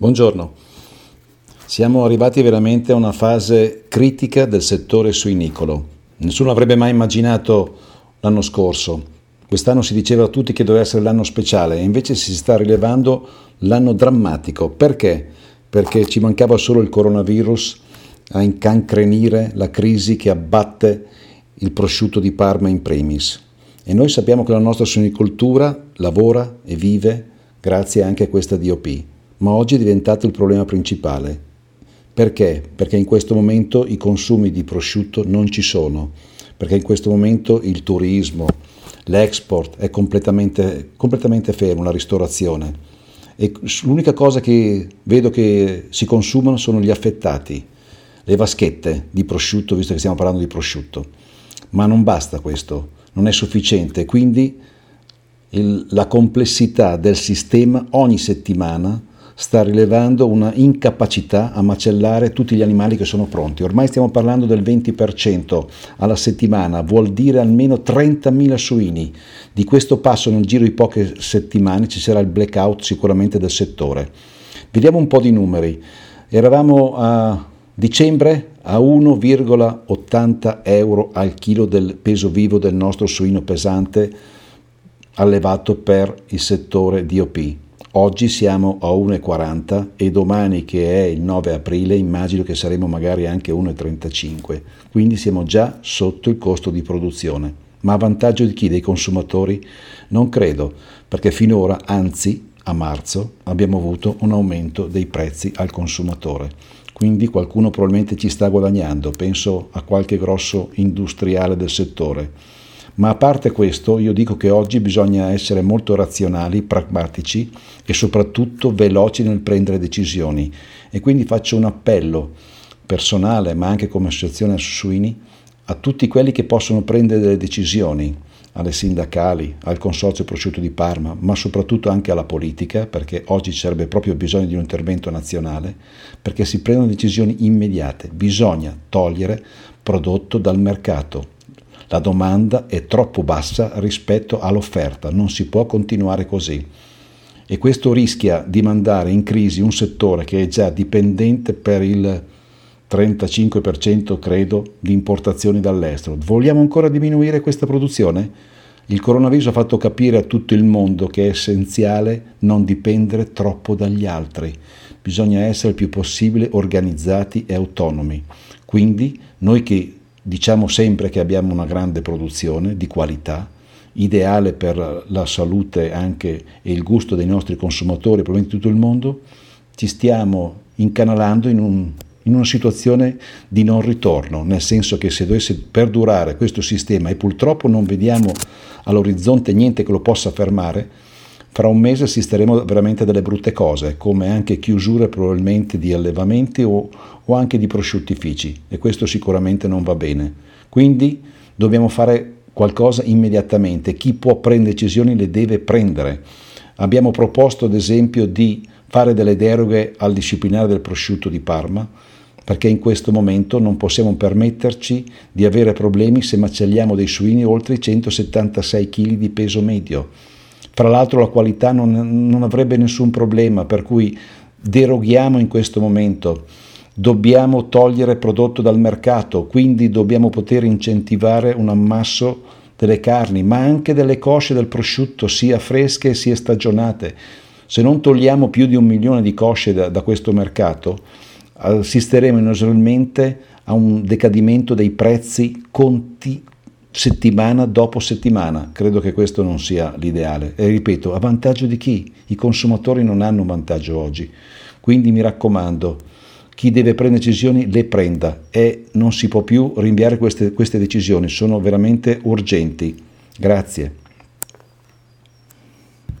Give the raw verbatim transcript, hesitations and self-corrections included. Buongiorno, siamo arrivati veramente a una fase critica del settore suinicolo. Nessuno avrebbe mai immaginato l'anno scorso. Quest'anno si diceva a tutti che doveva essere l'anno speciale e invece si sta rilevando l'anno drammatico. Perché? Perché ci mancava solo il coronavirus a incancrenire la crisi che abbatte il prosciutto di Parma in primis. E noi sappiamo che la nostra suinicoltura lavora e vive grazie anche a questa D O P. Ma oggi è diventato il problema principale. Perché? Perché in questo momento i consumi di prosciutto non ci sono, perché in questo momento il turismo, l'export è completamente, completamente fermo, la ristorazione. E l'unica cosa che vedo che si consumano sono gli affettati, le vaschette di prosciutto, visto che stiamo parlando di prosciutto. Ma non basta questo, non è sufficiente, quindi il, la complessità del sistema ogni settimana sta rilevando una incapacità a macellare tutti gli animali che sono pronti. Ormai stiamo parlando del venti per cento alla settimana, vuol dire almeno trentamila suini. Di questo passo nel giro di poche settimane ci sarà il blackout sicuramente del settore. Vediamo un po' di numeri. Eravamo a dicembre a uno virgola ottanta euro al chilo del peso vivo del nostro suino pesante allevato per il settore D O P. Oggi siamo a uno virgola quaranta e domani, che è il nove aprile, immagino che saremo magari anche uno virgola trentacinque, quindi siamo già sotto il costo di produzione. Ma a vantaggio di chi? Dei consumatori? Non credo, perché finora, anzi a marzo, abbiamo avuto un aumento dei prezzi al consumatore. Quindi qualcuno probabilmente ci sta guadagnando, penso a qualche grosso industriale del settore. Ma a parte questo, io dico che oggi bisogna essere molto razionali, pragmatici e soprattutto veloci nel prendere decisioni. E quindi faccio un appello personale, ma anche come associazione suini, a tutti quelli che possono prendere delle decisioni, alle sindacali, al Consorzio Prosciutto di Parma, ma soprattutto anche alla politica, perché oggi ci sarebbe proprio bisogno di un intervento nazionale, perché si prendono decisioni immediate. Bisogna togliere prodotto dal mercato. La domanda è troppo bassa rispetto all'offerta, non si può continuare così. E questo rischia di mandare in crisi un settore che è già dipendente per il trentacinque per cento, credo, di importazioni dall'estero. Vogliamo ancora diminuire questa produzione? Il coronavirus ha fatto capire a tutto il mondo che è essenziale non dipendere troppo dagli altri. Bisogna essere il più possibile organizzati e autonomi. Quindi noi che diciamo sempre che abbiamo una grande produzione di qualità, ideale per la salute anche e il gusto dei nostri consumatori, probabilmente di tutto il mondo, ci stiamo incanalando in, un, in una situazione di non ritorno, nel senso che se dovesse perdurare questo sistema, e purtroppo non vediamo all'orizzonte niente che lo possa fermare, fra un mese assisteremo veramente a delle brutte cose, come anche chiusure probabilmente di allevamenti o, o anche di prosciuttifici, e questo sicuramente non va bene. Quindi dobbiamo fare qualcosa immediatamente, chi può prendere decisioni le deve prendere. Abbiamo proposto ad esempio di fare delle deroghe al disciplinare del prosciutto di Parma, perché in questo momento non possiamo permetterci di avere problemi se macelliamo dei suini oltre i centosettantasei chili di peso medio. Fra l'altro la qualità non, non avrebbe nessun problema, per cui deroghiamo in questo momento, dobbiamo togliere prodotto dal mercato, quindi dobbiamo poter incentivare un ammasso delle carni, ma anche delle cosce del prosciutto, sia fresche sia stagionate. Se non togliamo più di un milione di cosce da, da questo mercato, assisteremo inesorabilmente a un decadimento dei prezzi conti settimana dopo settimana. Credo che questo non sia l'ideale e ripeto, a vantaggio di chi? I consumatori non hanno vantaggio oggi, quindi mi raccomando, chi deve prendere decisioni le prenda e non si può più rinviare queste, queste decisioni, sono veramente urgenti. Grazie.